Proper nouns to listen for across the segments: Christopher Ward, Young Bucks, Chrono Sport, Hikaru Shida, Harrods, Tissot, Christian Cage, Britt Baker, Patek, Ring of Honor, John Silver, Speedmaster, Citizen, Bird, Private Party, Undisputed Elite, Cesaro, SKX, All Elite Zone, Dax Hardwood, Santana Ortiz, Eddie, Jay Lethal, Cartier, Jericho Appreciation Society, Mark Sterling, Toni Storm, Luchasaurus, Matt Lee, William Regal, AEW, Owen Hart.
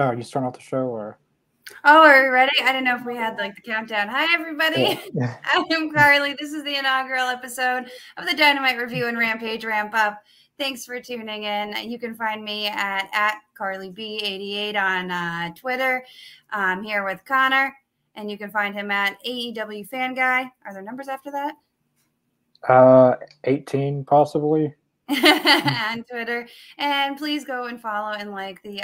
Oh, are you starting off the show or? Oh, are you ready? I don't know if we had like the countdown. Hi, everybody. Yeah. I am Carly. This is the inaugural episode of the Dynamite Review and Rampage Ramp Up. Thanks for tuning in. You can find me at CarlyB88 on Twitter. I'm here with Connor, and you can find him at AEW Fan Guy. Are there numbers after that? 18 possibly. On Twitter. And please go and follow and like the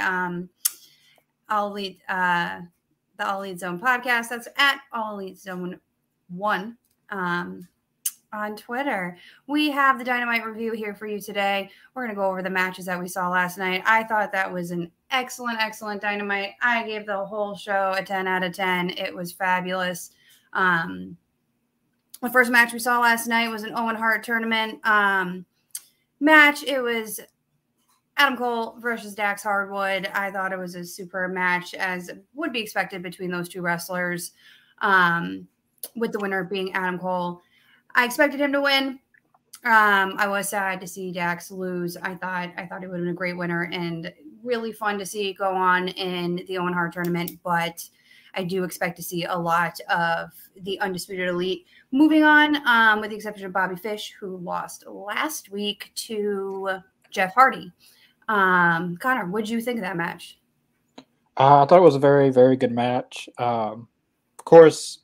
All Elite Zone podcast. That's at All Elite Zone 1 on Twitter. We have the Dynamite Review here for you today. We're going to go over the matches that we saw last night. I thought that was an excellent, excellent Dynamite. I gave the whole show a 10 out of 10. It was fabulous. The first match we saw last night was an Owen Hart tournament match. It was Adam Cole versus Dax Hardwood. I thought it was a super match, as would be expected between those two wrestlers, with the winner being Adam Cole. I expected him to win. I was sad to see Dax lose. I thought it would have been a great winner and really fun to see go on in the Owen Hart tournament, but I do expect to see a lot of the Undisputed Elite moving on, with the exception of Bobby Fish, who lost last week to Jeff Hardy. Connor, what did you think of that match? I thought it was a very, very good match. Of course,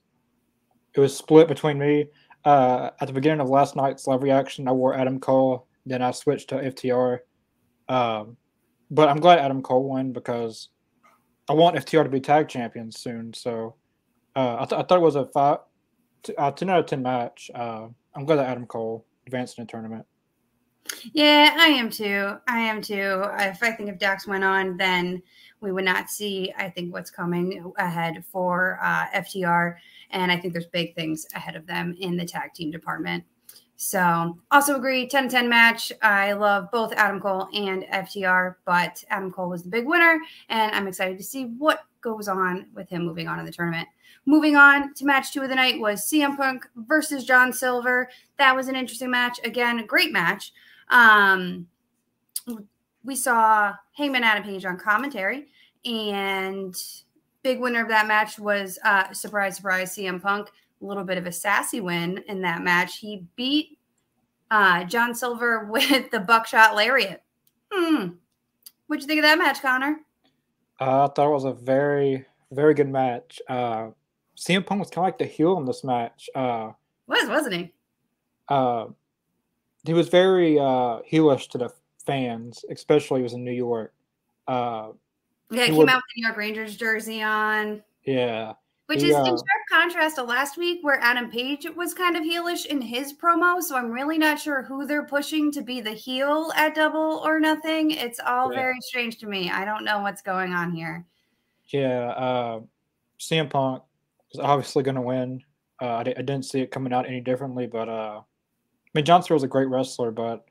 it was split between me. At the beginning of last night's live reaction, I wore Adam Cole. Then I switched to FTR. But I'm glad Adam Cole won, because I want FTR to be tag champions soon. So I thought it was a 10 out of 10 match. I'm glad that Adam Cole advanced in the tournament. Yeah, I am too. If Dax went on, then we would not see, I think, what's coming ahead for FTR. And I think there's big things ahead of them in the tag team department. So also agree, 10-10 match. I love both Adam Cole and FTR, but Adam Cole was the big winner, and I'm excited to see what goes on with him moving on in the tournament. Moving on to match 2 of the night was CM Punk versus John Silver. That was an interesting match. Again, a great match. We saw Hangman Adam Page on commentary, and big winner of that match was, surprise, surprise, CM Punk. A little bit of a sassy win in that match. He beat John Silver with the buckshot lariat. What'd you think of that match, Connor? I thought it was a very, very good match. CM Punk was kind of like the heel in this match. Wasn't he? He was very heelish to the fans, especially he was in New York. Yeah, he came out with the New York Rangers jersey on. Yeah. Which is in sharp contrast to last week, where Adam Page was kind of heelish in his promo. So I'm really not sure who they're pushing to be the heel at Double or Nothing. It's all very strange to me. I don't know what's going on here. Yeah, CM Punk is obviously going to win. I didn't see it coming out any differently, but I mean, John Silver's a great wrestler, but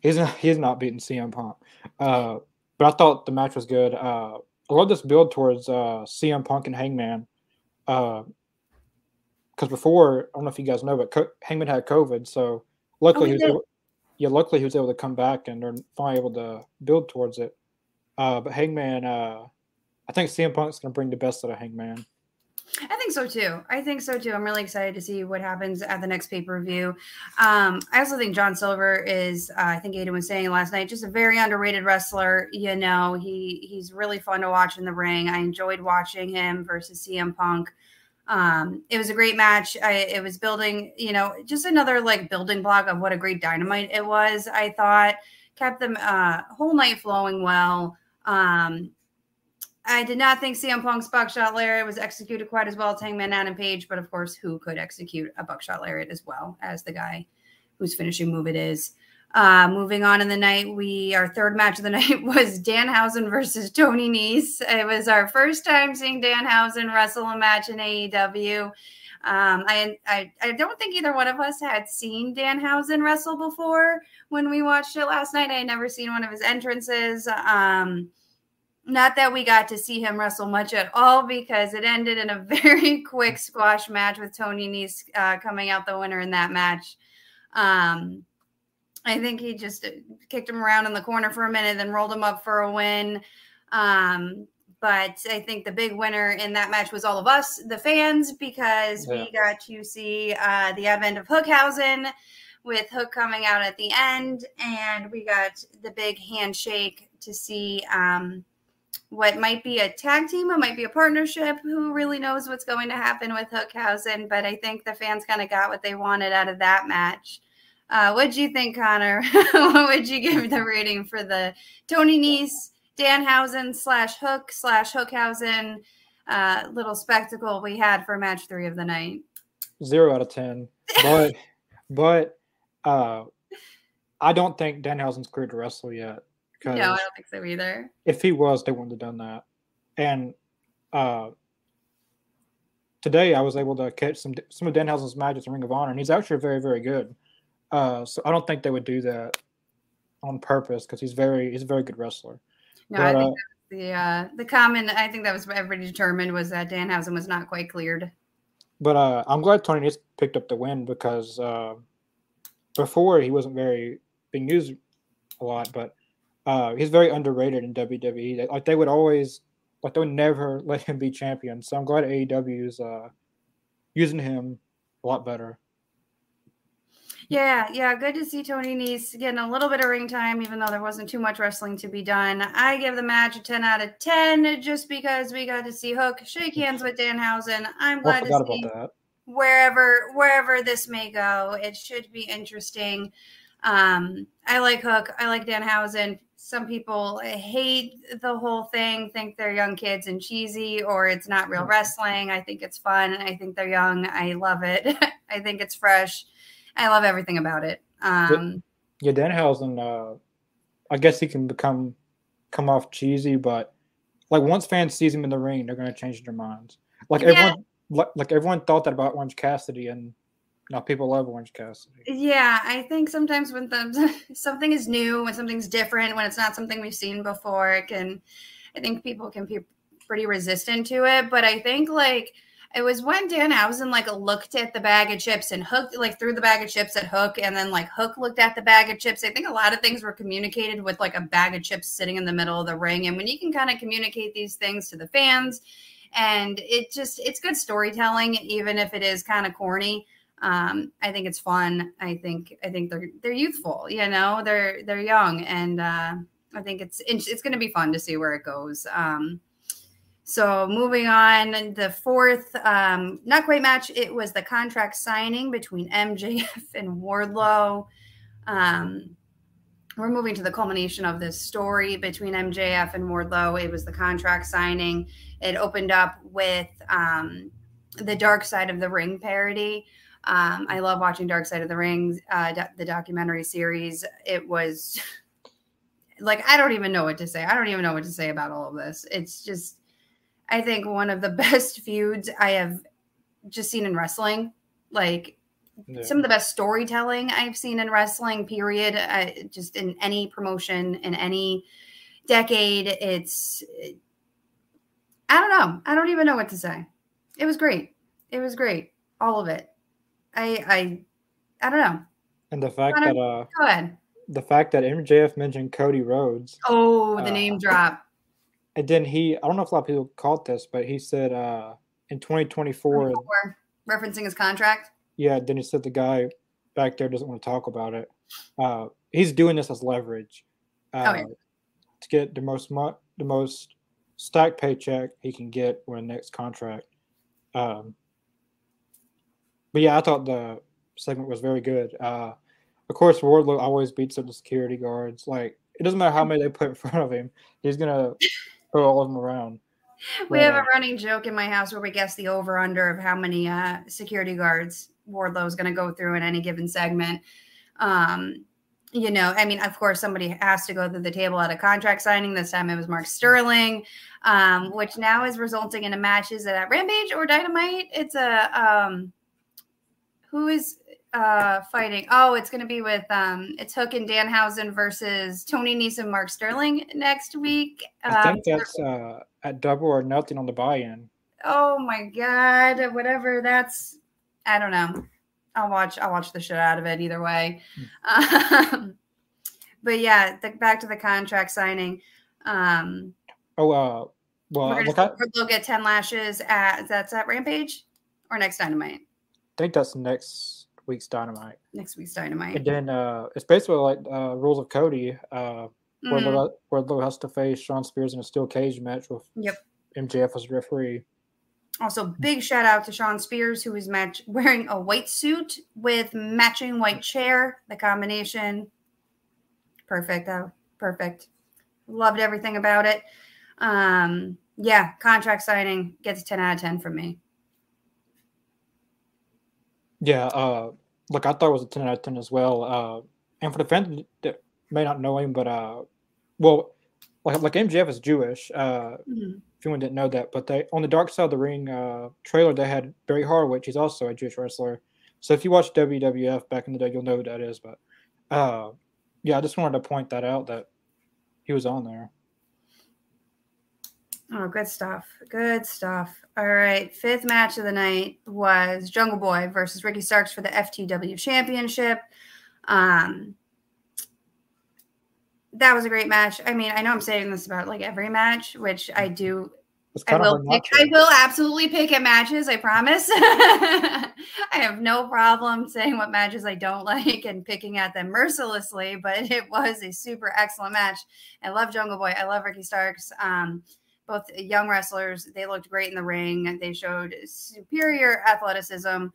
he's not beating CM Punk. But I thought the match was good. I love this build towards CM Punk and Hangman. Because before, I don't know if you guys know, but Hangman had COVID, so luckily he was able to come back, and they're finally able to build towards it. But Hangman, I think CM Punk's going to bring the best out of Hangman. I think so too. I'm really excited to see what happens at the next pay-per-view. I also think John Silver is, I think Aiden was saying last night, just a very underrated wrestler. You know, he's really fun to watch in the ring. I enjoyed watching him versus CM Punk. It was a great match. It was building, just another like building block of what a great Dynamite it was. I thought kept them whole night flowing well. I did not think CM Punk's buckshot lariat was executed quite as well as Hangman Adam Page, but of course, who could execute a buckshot lariat as well as the guy whose finishing move it is? Moving on in the night, our third match of the night was Danhausen versus Tony Nese. It was our first time seeing Danhausen wrestle a match in AEW. I don't think either one of us had seen Danhausen wrestle before when we watched it last night. I had never seen one of his entrances. Not that we got to see him wrestle much at all, because it ended in a very quick squash match with Tony Nese coming out the winner in that match. I think he just kicked him around in the corner for a minute, then rolled him up for a win. But I think the big winner in that match was all of us, the fans, because we got to see the advent of Hookhausen, with Hook coming out at the end. And we got the big handshake to see what might be a tag team, what might be a partnership. Who really knows what's going to happen with Hookhausen? But I think the fans kind of got what they wanted out of that match. What do you think, Connor? What would you give the rating for the Tony Nese, Danhausen slash Hook slash Hookhausen little spectacle we had for match 3 of the night? 0 out of 10. But but I don't think Danhausen's cleared to wrestle yet. No, I don't think so either. If he was, they wouldn't have done that. And today I was able to catch some of Danhausen's matches in Ring of Honor, and he's actually very, very good. So I don't think they would do that on purpose because he's a very good wrestler. No, but, I think that was the common. I think that was what everybody determined was that Danhausen was not quite cleared. But I'm glad Tony Nese picked up the win because before he wasn't very being used a lot, but he's very underrated in WWE. They would always they would never let him be champion. So I'm glad AEW is using him a lot better. Yeah, good to see Tony Nese getting a little bit of ring time, even though there wasn't too much wrestling to be done. I give the match a 10 out of 10 just because we got to see Hook shake hands with Danhausen. I'm glad to see wherever this may go. It should be interesting. I like Hook. I like Danhausen. Some people hate the whole thing, think they're young kids and cheesy, or it's not real wrestling. I think it's fun. I think they're young. I love it. I think it's fresh. I love everything about it. Danhausen, I guess he can come off cheesy, but once fans see him in the ring, they're gonna change their minds. Everyone thought that about Orange Cassidy, and now people love Orange Cassidy. Yeah, I think sometimes when something is new, when something's different, when it's not something we've seen before, I think people can be pretty resistant to it. But I think it was when Danhausen looked at the bag of chips and Hook threw the bag of chips at Hook, and then Hook looked at the bag of chips. I think a lot of things were communicated with a bag of chips sitting in the middle of the ring. And when you can kind of communicate these things to the fans, and it's good storytelling, even if it is kind of corny. I think it's fun. I think they're youthful, they're young, and I think it's going to be fun to see where it goes. So moving on, the fourth not quite match, it was the contract signing between MJF and Wardlow. We're moving to the culmination of this story between MJF and Wardlow. It was the contract signing. It opened up with the Dark Side of the Ring parody. I love watching Dark Side of the Ring, the documentary series. It was I don't even know what to say. I don't even know what to say about all of this. It's just, I think, one of the best feuds I have just seen in wrestling. Some of the best storytelling I've seen in wrestling, period. Just in any promotion, in any decade. I don't know. I don't even know what to say. It was great. It was great. All of it. I don't know. And the fact that go ahead. The fact that MJF mentioned Cody Rhodes. Oh, the name drop. And then I don't know if a lot of people caught this, but he said in 2024. Referencing his contract? Yeah, then he said the guy back there doesn't want to talk about it. He's doing this as leverage to get the most stacked paycheck he can get with the next contract. But yeah, I thought the segment was very good. Of course, Wardlow always beats up the security guards. It doesn't matter how many they put in front of him. He's going to all of them around. We have a running joke in my house where we guess the over-under of how many security guards Wardlow is going to go through in any given segment. Of course, somebody has to go through the table at a contract signing. This time it was Mark Sterling, which now is resulting in a match. Is it at Rampage or Dynamite? It's who is fighting? Oh, it's going to be with it's Hook and Danhausen versus Tony Nese and Mark Sterling next week. I think that's at Double or Nothing on the buy-in. Oh my God, whatever. That's, I don't know. I'll watch the shit out of it either way. But yeah, back to the contract signing. Well, we're going to look at 10 lashes at, that's at Rampage or next Dynamite? I think that's next week's Dynamite. Next week's Dynamite. And then it's basically like Rules of Cody, Wardlow has to face Sean Spears in a steel cage match with MJF as referee. Also, big shout out to Sean Spears, who is wearing a white suit with matching white chair. The combination, perfect. Perfect. Loved everything about it. Yeah, contract signing gets 10 out of 10 from me. Yeah, look, I thought it was a 10 out of 10 as well. And for the fans that may not know him, but well, like MJF is Jewish. If anyone didn't know that, but they on the Dark Side of the Ring trailer, they had Barry Horowitz. He's also a Jewish wrestler. So if you watch WWF back in the day, you'll know who that is. But yeah, I just wanted to point that out that he was on there. Oh, good stuff. Good stuff. All right. Fifth match of the night was Jungle Boy versus Ricky Starks for the FTW Championship. That was a great match. I mean, I know I'm saying this about like every match, which I do. I will absolutely pick at matches. I promise. I have no problem saying what matches I don't like and picking at them mercilessly, but it was a super excellent match. I love Jungle Boy. I love Ricky Starks. Both young wrestlers. They looked great in the ring. They showed superior athleticism.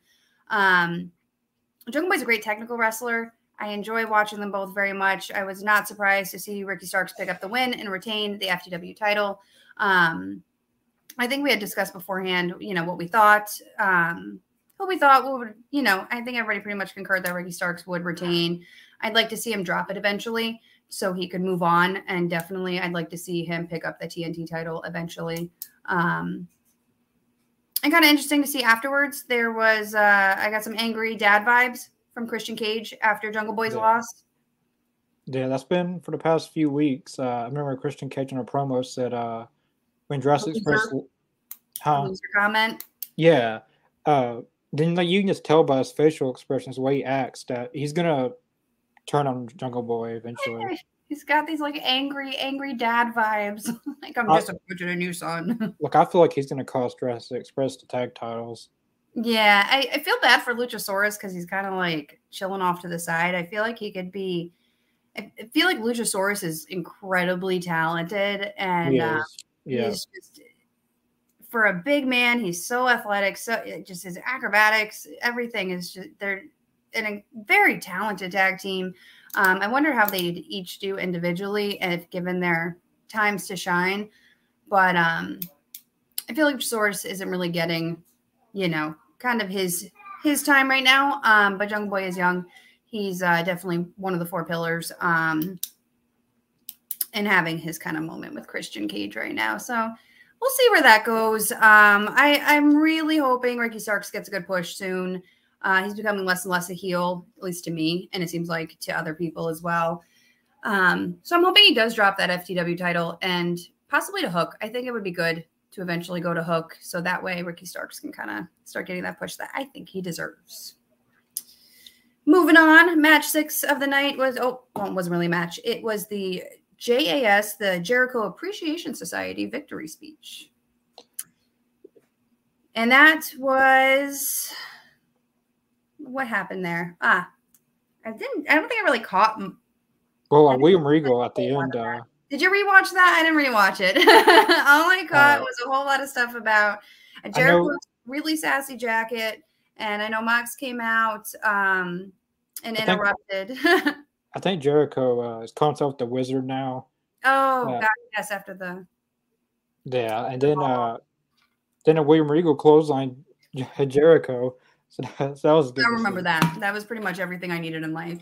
Jungle Boy's a great technical wrestler. I enjoy watching them both very much. I was not surprised to see Ricky Starks pick up the win and retain the FTW title. I think we had discussed beforehand, you know, what we thought. I think everybody pretty much concurred that Ricky Starks would retain. I'd like to see him drop it eventually so he could move on. And definitely I'd like to see him pick up the TNT title eventually. And kind of interesting to see afterwards, there was, I got some angry dad vibes from Christian Cage after Jungle Boy's loss. Yeah, that's been for the past few weeks. I remember Christian Cage in a promo said when Jurassic Express... comment? Yeah. Then like, you can just tell by his facial expressions, the way he acts, that he's going to turn on Jungle Boy eventually. He's got these like angry dad vibes. Like, I'm just approaching a new son. Look, I feel like he's going to cost Jurassic Express the tag titles. Yeah, I feel bad for Luchasaurus because he's kind of like chilling off to the side. I feel like he could be. I feel like Luchasaurus is incredibly talented, and he's just for a big man. He's so athletic, so just his acrobatics, everything is just they're a very talented tag team. I wonder how they'd each do individually if given their times to shine, but I feel like Luchasaurus isn't really getting, you know, kind of his time right now. But Jungle Boy is young. He's definitely one of the four pillars and having his kind of moment with Christian Cage right now. So we'll see where that goes. I'm really hoping Ricky Starks gets a good push soon. He's becoming less and less a heel, at least to me, and it seems like to other people as well. So I'm hoping he does drop that FTW title and possibly to Hook. I think it would be good to eventually go to Hook. So that way Ricky Starks can kind of start getting that push that I think he deserves. Moving on, match six of the night was, it wasn't really a match. It was the JAS, the Jericho Appreciation Society victory speech. And that was, what happened there? I don't think I really caught. Well, William Regal at the end, did you rewatch that? I didn't rewatch it. All I caught was a whole lot of stuff about Jericho's really sassy jacket, and I know Mox came out and interrupted. I think Jericho is calling himself the Wizard now. Oh, God, yes, after the... Yeah, and then a William Regal clothesline had Jericho. So that was good. I remember that. That was pretty much everything I needed in life.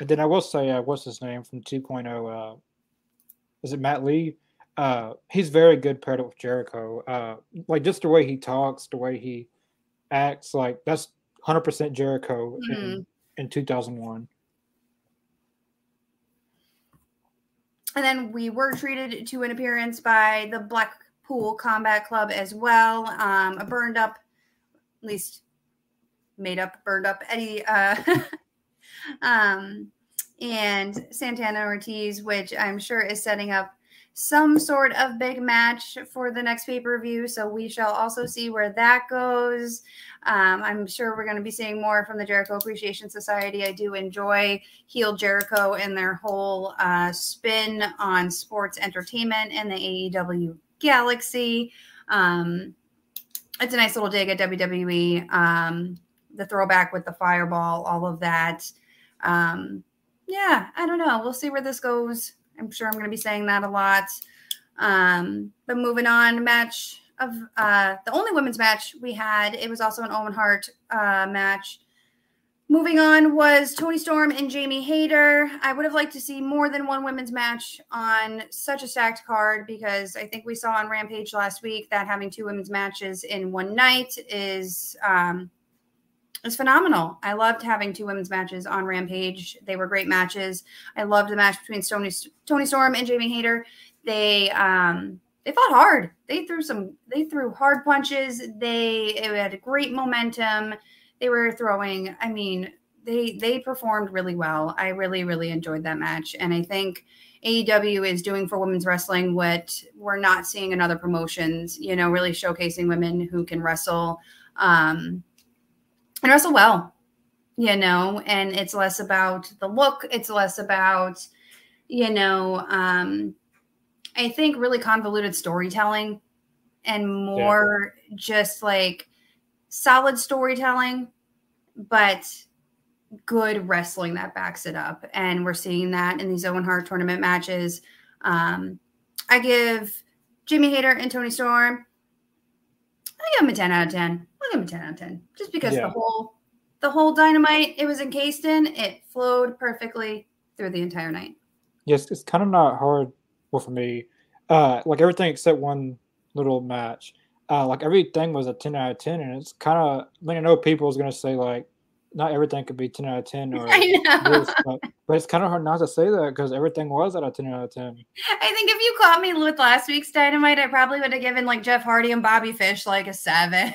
And then I will say, what's his name from 2.0... is it Matt Lee? He's very good paired up with Jericho. Like just the way he talks, the way he acts, like that's 100% Jericho in 2001. And then we were treated to an appearance by the Blackpool Combat Club as well. A burned up, at least made up, burned up Eddie. And Santana Ortiz, which I'm sure is setting up some sort of big match for the next pay-per-view, so we shall also see where that goes. I'm sure we're going to be seeing more from the Jericho Appreciation Society. I do enjoy heel Jericho and their whole spin on sports entertainment and the AEW Galaxy. It's a nice little dig at WWE, the throwback with the fireball, all of that. Yeah, I don't know. We'll see where this goes. I'm sure I'm going to be saying that a lot. But moving on, match of the only women's match we had, it was also an Owen Hart match. Moving on was Toni Storm and Jamie Hayter. I would have liked to see more than one women's match on such a stacked card, because I think we saw on Rampage last week that having two women's matches in one night is phenomenal. I loved having two women's matches on Rampage. They were great matches. I loved the match between Toni Storm and Jamie Hayter. They fought hard. They threw hard punches. It had great momentum. They were throwing, I mean, they performed really well. I really, really enjoyed that match. And I think AEW is doing for women's wrestling what we're not seeing in other promotions, you know, really showcasing women who can wrestle and wrestle well, you know, and it's less about the look. It's less about, you know, I think really convoluted storytelling and more just like solid storytelling, but good wrestling that backs it up. And we're seeing that in these Owen Hart tournament matches. I give Jamie Hayter and Toni Storm, I give them a 10 out of 10. I'll give them a 10 out of 10. Just because the whole Dynamite it was encased in, it flowed perfectly through the entire night. Yes, it's kind of not hard for me. Like everything except one little match. Like everything was a 10 out of 10, and it's kind of, I mean, I know people is going to say like, not everything could be 10 out of 10 or this, but it's kind of hard not to say that because everything was at a 10 out of 10. I think if you caught me with last week's Dynamite, I probably would have given like Jeff Hardy and Bobby Fish like a 7,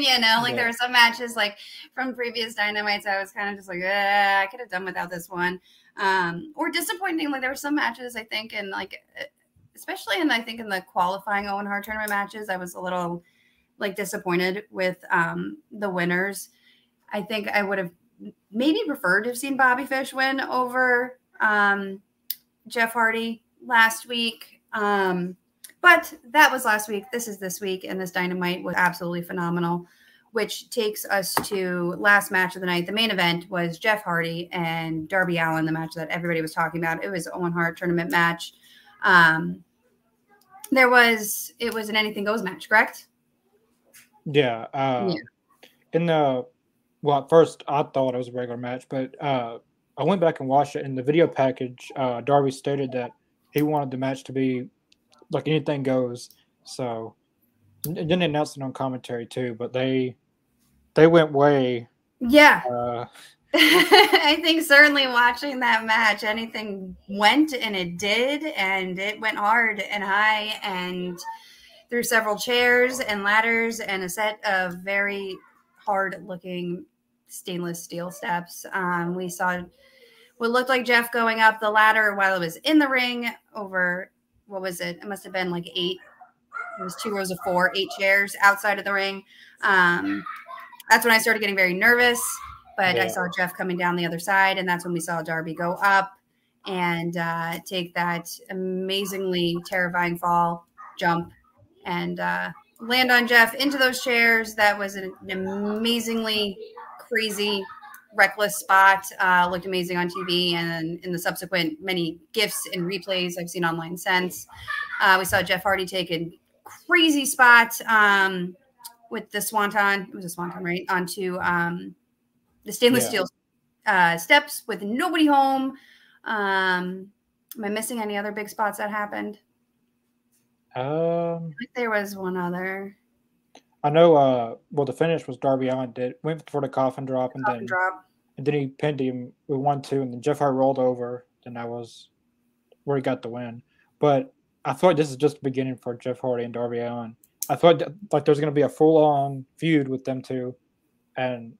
you know, like there were some matches like from previous Dynamites I was kind of just like, I could have done without this one. Or disappointing, like there were some matches I think and like, especially in, I think, in the qualifying Owen Hart tournament matches, I was a little, like, disappointed with the winners. I think I would have maybe preferred to have seen Bobby Fish win over Jeff Hardy last week. But that was last week. This is this week, and this Dynamite was absolutely phenomenal, which takes us to last match of the night. The main event was Jeff Hardy and Darby Allin, the match that everybody was talking about. It was Owen Hart tournament match. It was an anything goes match, correct? Yeah. At first I thought it was a regular match, but, I went back and watched it in the video package. Darby stated that he wanted the match to be like anything goes. So, and then they announced it on commentary too, but they went way. Yeah. I think certainly watching that match, anything went, and it did, and it went hard and high and through several chairs and ladders and a set of very hard-looking stainless steel steps. We saw what looked like Jeff going up the ladder while it was in the ring over, what was it? It must have been like 8. It was 2 rows of 4, 8 chairs outside of the ring. That's when I started getting very nervous. But I saw Jeff coming down the other side, and that's when we saw Darby go up and take that amazingly terrifying fall, jump, and land on Jeff into those chairs. That was an amazingly crazy, reckless spot. Looked amazing on TV, and in the subsequent many GIFs and replays I've seen online since. We saw Jeff Hardy take a crazy spot with the swanton. It was a swanton, right? Onto the stainless steel steps with nobody home. Am I missing any other big spots that happened? I think there was one other. I know. The finish was Darby Allin went for the coffin drop, and then he pinned him with 1-2, and then Jeff Hardy rolled over, and that was where he got the win. But I thought this is just the beginning for Jeff Hardy and Darby Allin. I thought like there's going to be a full-on feud with them two, and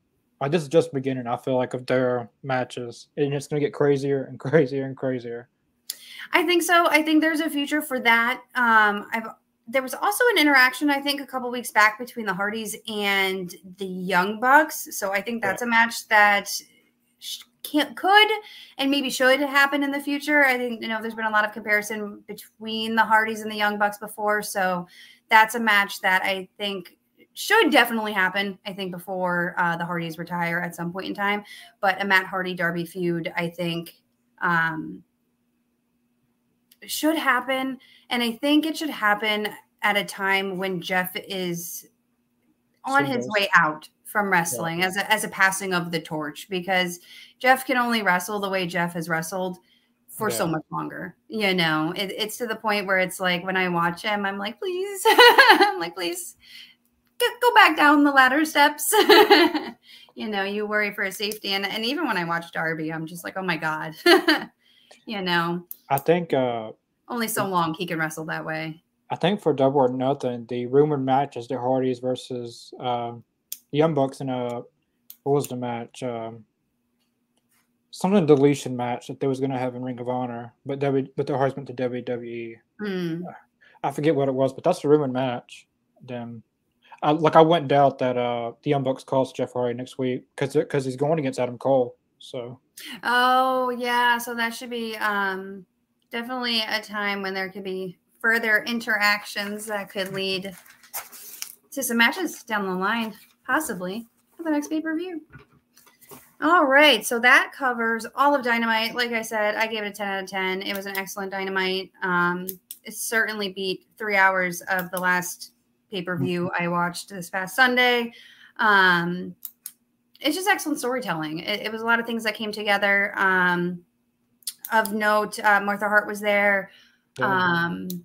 this is just beginning, I feel like, of their matches. And it's going to get crazier and crazier and crazier. I think so. I think there's a future for that. There was also an interaction, I think, a couple weeks back between the Hardys and the Young Bucks. So I think that's a match that could and maybe should happen in the future. I think, you know, there's been a lot of comparison between the Hardys and the Young Bucks before. So that's a match that I think should definitely happen, I think, before the Hardys retire at some point in time. But a Matt Hardy-Darby feud, I think, should happen. And I think it should happen at a time when Jeff is on his way out from wrestling as a passing of the torch, because Jeff can only wrestle the way Jeff has wrestled for so much longer. You know, it's to the point where it's like, when I watch him, I'm like, please, go back down the ladder steps. You know, you worry for his safety. And even when I watch Darby, I'm just like, oh my God, you know, I think, only so long he can wrestle that way. I think for Double or Nothing, the rumored match is the Hardys versus Young Bucks in a, what was the match? Something deletion match that they was going to have in Ring of Honor, but the Hardys went to WWE. I forget what it was, but that's the rumored match. Then, I wouldn't doubt that the Young Bucks calls Jeff Hardy next week because he's going against Adam Cole. So. Oh yeah, so that should be. Definitely a time when there could be further interactions that could lead to some matches down the line, possibly for the next pay-per-view. All right. So that covers all of Dynamite. Like I said, I gave it a 10 out of 10. It was an excellent Dynamite. It certainly beat 3 hours of the last pay-per-view I watched this past Sunday. It's just excellent storytelling. It was a lot of things that came together. Of note, Martha Hart was there. What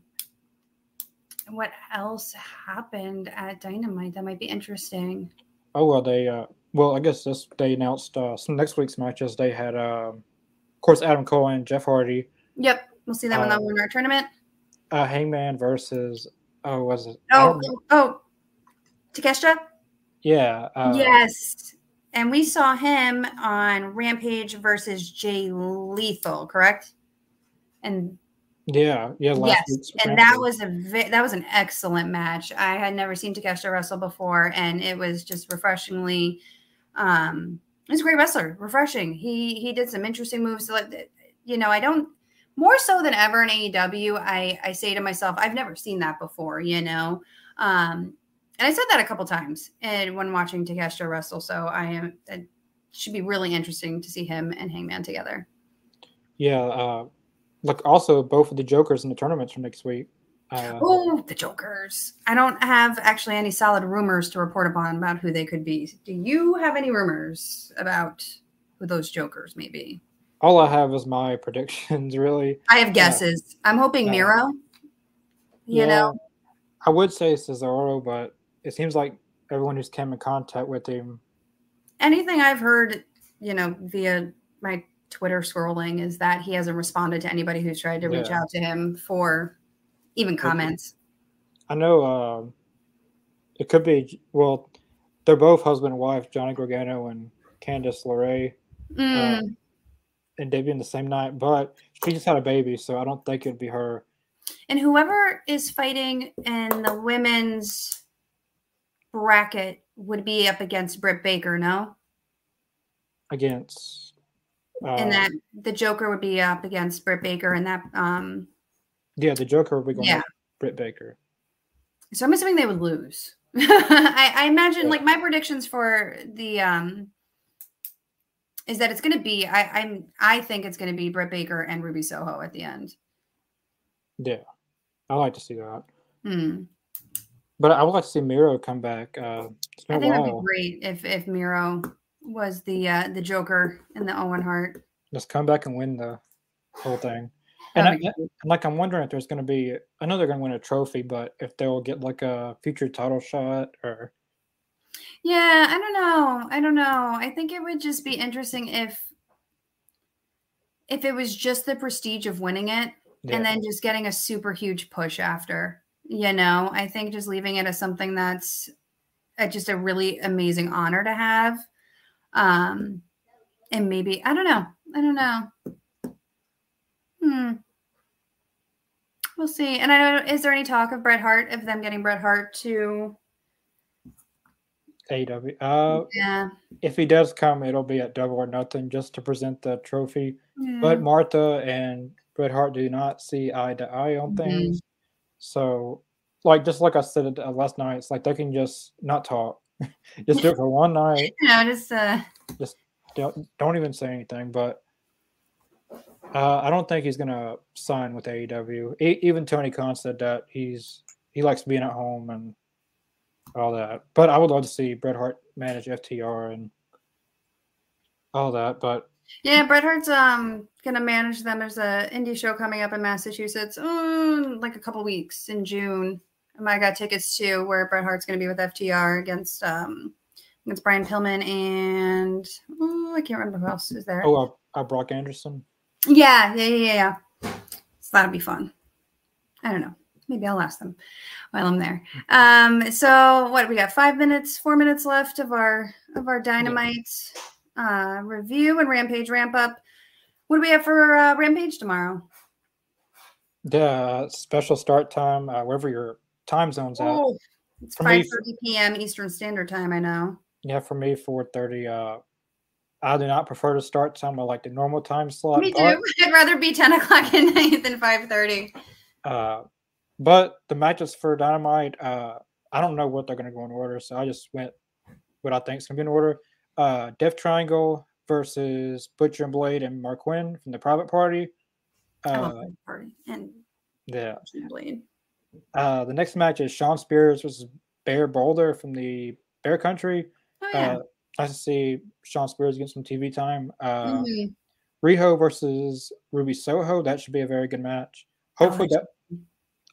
else happened at Dynamite that might be interesting? Oh, well, I guess they announced some next week's matches. They had, of course, Adam Cole and Jeff Hardy. Yep, we'll see them in the Winter Tournament. Hangman versus, Takeshita? Yeah. Yes. And we saw him on Rampage versus Jay Lethal, correct? And last and Rampage. that was an excellent match. I had never seen Takeshita wrestle before, and it was just refreshingly. He's a great wrestler, refreshing. He did some interesting moves. More so than ever in AEW, I say to myself, I've never seen that before. You know. And I said that a couple times when watching Takeshita wrestle. So it should be really interesting to see him and Hangman together. Yeah. Also, both of the Jokers in the tournaments for next week. The Jokers. I don't have actually any solid rumors to report upon about who they could be. Do you have any rumors about who those Jokers may be? All I have is my predictions, really. I have guesses. I'm hoping Miro. You know? I would say Cesaro, but it seems like everyone who's come in contact with him. Anything I've heard, via my Twitter scrolling is that he hasn't responded to anybody who's tried to reach out to him for even comments. I know it could be, they're both husband and wife, Johnny Gargano and Candice LeRae, and debuted in the same night, but she just had a baby, so I don't think it'd be her. And whoever is fighting in the women's bracket would be up against Britt Baker, no? And that the Joker would be up against Britt Baker, and that the Joker would be going to Britt Baker. So I'm assuming they would lose. I imagine my predictions for the is that it's going to be I think it's going to be Britt Baker and Ruby Soho at the end. Yeah, I like to see that. But I would like to see Miro come back. I think it would be great if Miro was the Joker in the Owen Hart. Just come back and win the whole thing. And I'm wondering if there's going to be. I know they're going to win a trophy, but if they'll get a future title shot or. Yeah, I don't know. I think it would just be interesting if it was just the prestige of winning it. Yeah. And then just getting a super huge push after, I think just leaving it as something that's just a really amazing honor to have. And maybe, I don't know. We'll see. And I know, is there any talk of Bret Hart, of them getting Bret Hart to AEW? Yeah. If he does come, it'll be at Double or Nothing just to present the trophy. Mm. But Martha and Bret Hart do not see eye to eye on things. So, like, just like I said last night, it's like they can just not talk. Just do it for one night. No, just don't even say anything. But I don't think he's gonna sign with AEW. Even Tony Khan said that he likes being at home and all that. But I would love to see Bret Hart manage FTR and all that. But yeah, Bret Hart's gonna manage them. There's an indie show coming up in Massachusetts, like a couple weeks in June. I got tickets to where Bret Hart's going to be with FTR against against Brian Pillman and I can't remember who else is there. Oh, Brock Anderson. Yeah. So that'll be fun. I don't know. Maybe I'll ask them while I'm there. So what we got? 4 minutes left of our Dynamite review and Rampage ramp up. What do we have for Rampage tomorrow? Yeah, special start time wherever you're. Time zones out. Oh, it's 5:30 p.m. Eastern Standard Time, I know. Yeah, for me, 4:30. I do not prefer to start time. I like the normal time slot. Me too. I'd rather be 10 o'clock at night than 5:30. But the matches for Dynamite, I don't know what they're going to go in order, so I just went what I think is going to be in order. Death Triangle versus Butcher and Blade and Mark Quinn from the Private Party. I love Private Party and Butcher and Blade. The next match is Sean Spears versus Bear Boulder from the Bear Country. Oh, yeah. Nice to see Sean Spears get some TV time. Riho versus Ruby Soho. That should be a very good match. Hopefully,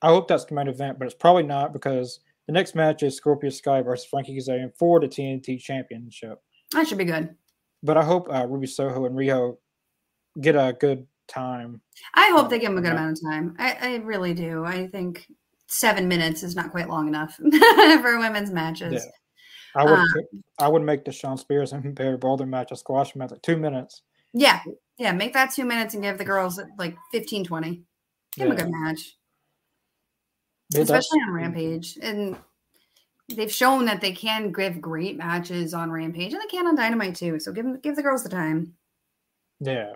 I hope that's the main event, but it's probably not because the next match is Scorpio Sky versus Frankie Kazarian for the TNT Championship. That should be good. But I hope Ruby Soho and Riho get a good time. I hope they give them a good amount of time. I really do. I think 7 minutes is not quite long enough for women's matches. Yeah. I would make the Sean Spears and Barry Boulder match a squash match, like 2 minutes. Yeah, make that 2 minutes and give the girls like 15, 20. Give them a good match. Yeah, especially on Rampage. And they've shown that they can give great matches on Rampage, and they can on Dynamite too. So give the girls the time. Yeah.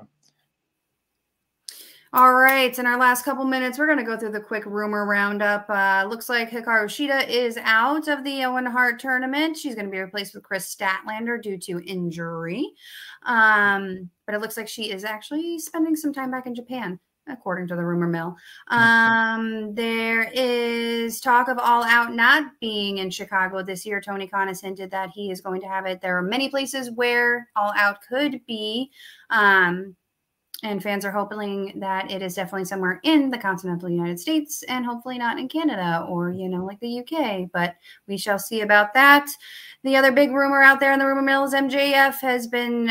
All right, in our last couple minutes, we're going to go through the quick rumor roundup. Looks like Hikaru Shida is out of the Owen Hart tournament. She's going to be replaced with Chris Statlander due to injury. But it looks like she is actually spending some time back in Japan, according to the rumor mill. There is talk of All Out not being in Chicago this year. Tony Khan has hinted that he is going to have it. There are many places where All Out could be. And fans are hoping that it is definitely somewhere in the continental United States and hopefully not in Canada or, like the UK. But we shall see about that. The other big rumor out there in the rumor mill is MJF has been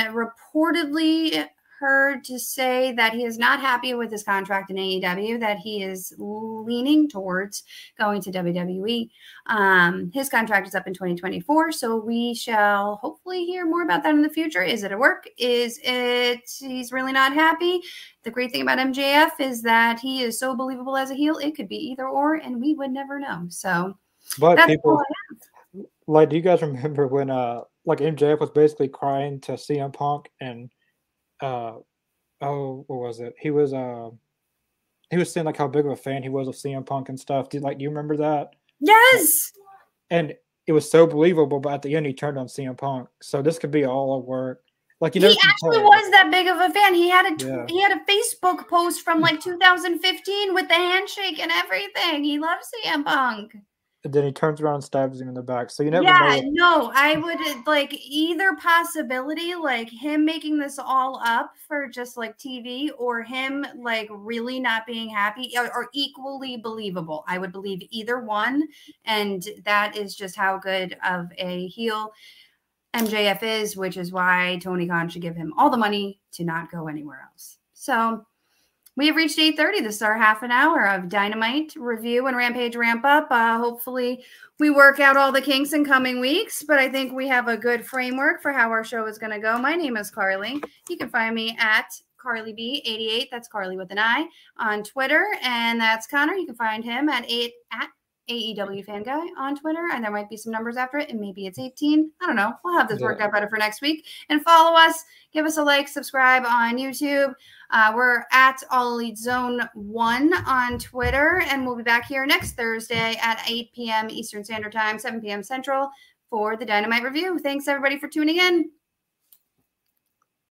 reportedly heard to say that he is not happy with his contract in AEW, that he is leaning towards going to WWE. His contract is up in 2024, so we shall hopefully hear more about that in the future. Is it a work? Is it he's really not happy? The great thing about MJF is that he is so believable as a heel. It could be either or, and we would never know. So, but people, do you guys remember when MJF was basically crying to CM Punk and what was it? He was saying like how big of a fan he was of CM Punk and stuff. Do you remember that? Yes. And it was so believable, but at the end he turned on CM Punk. So this could be all a work. He actually was that big of a fan. He had a Facebook post from like 2015 with the handshake and everything. He loves CM Punk. And then he turns around and stabs him in the back. So you never know. Yeah, no, I would either possibility, him making this all up for just TV or him really not being happy are equally believable. I would believe either one. And that is just how good of a heel MJF is, which is why Tony Khan should give him all the money to not go anywhere else. So we have reached 8:30. This is our half an hour of Dynamite review and Rampage ramp up. Hopefully we work out all the kinks in coming weeks, but I think we have a good framework for how our show is going to go. My name is Carly. You can find me at Carly B88, that's Carly with an I, on Twitter. And that's Connor. You can find him at AEW Fan Guy on Twitter. And there might be some numbers after it, and maybe it's 18. I don't know. We'll have this worked out better for next week. And follow us. Give us a like. Subscribe on YouTube. We're at All Elite Zone 1 on Twitter. And we'll be back here next Thursday at 8 p.m. Eastern Standard Time, 7 p.m. Central for the Dynamite Review. Thanks, everybody, for tuning in.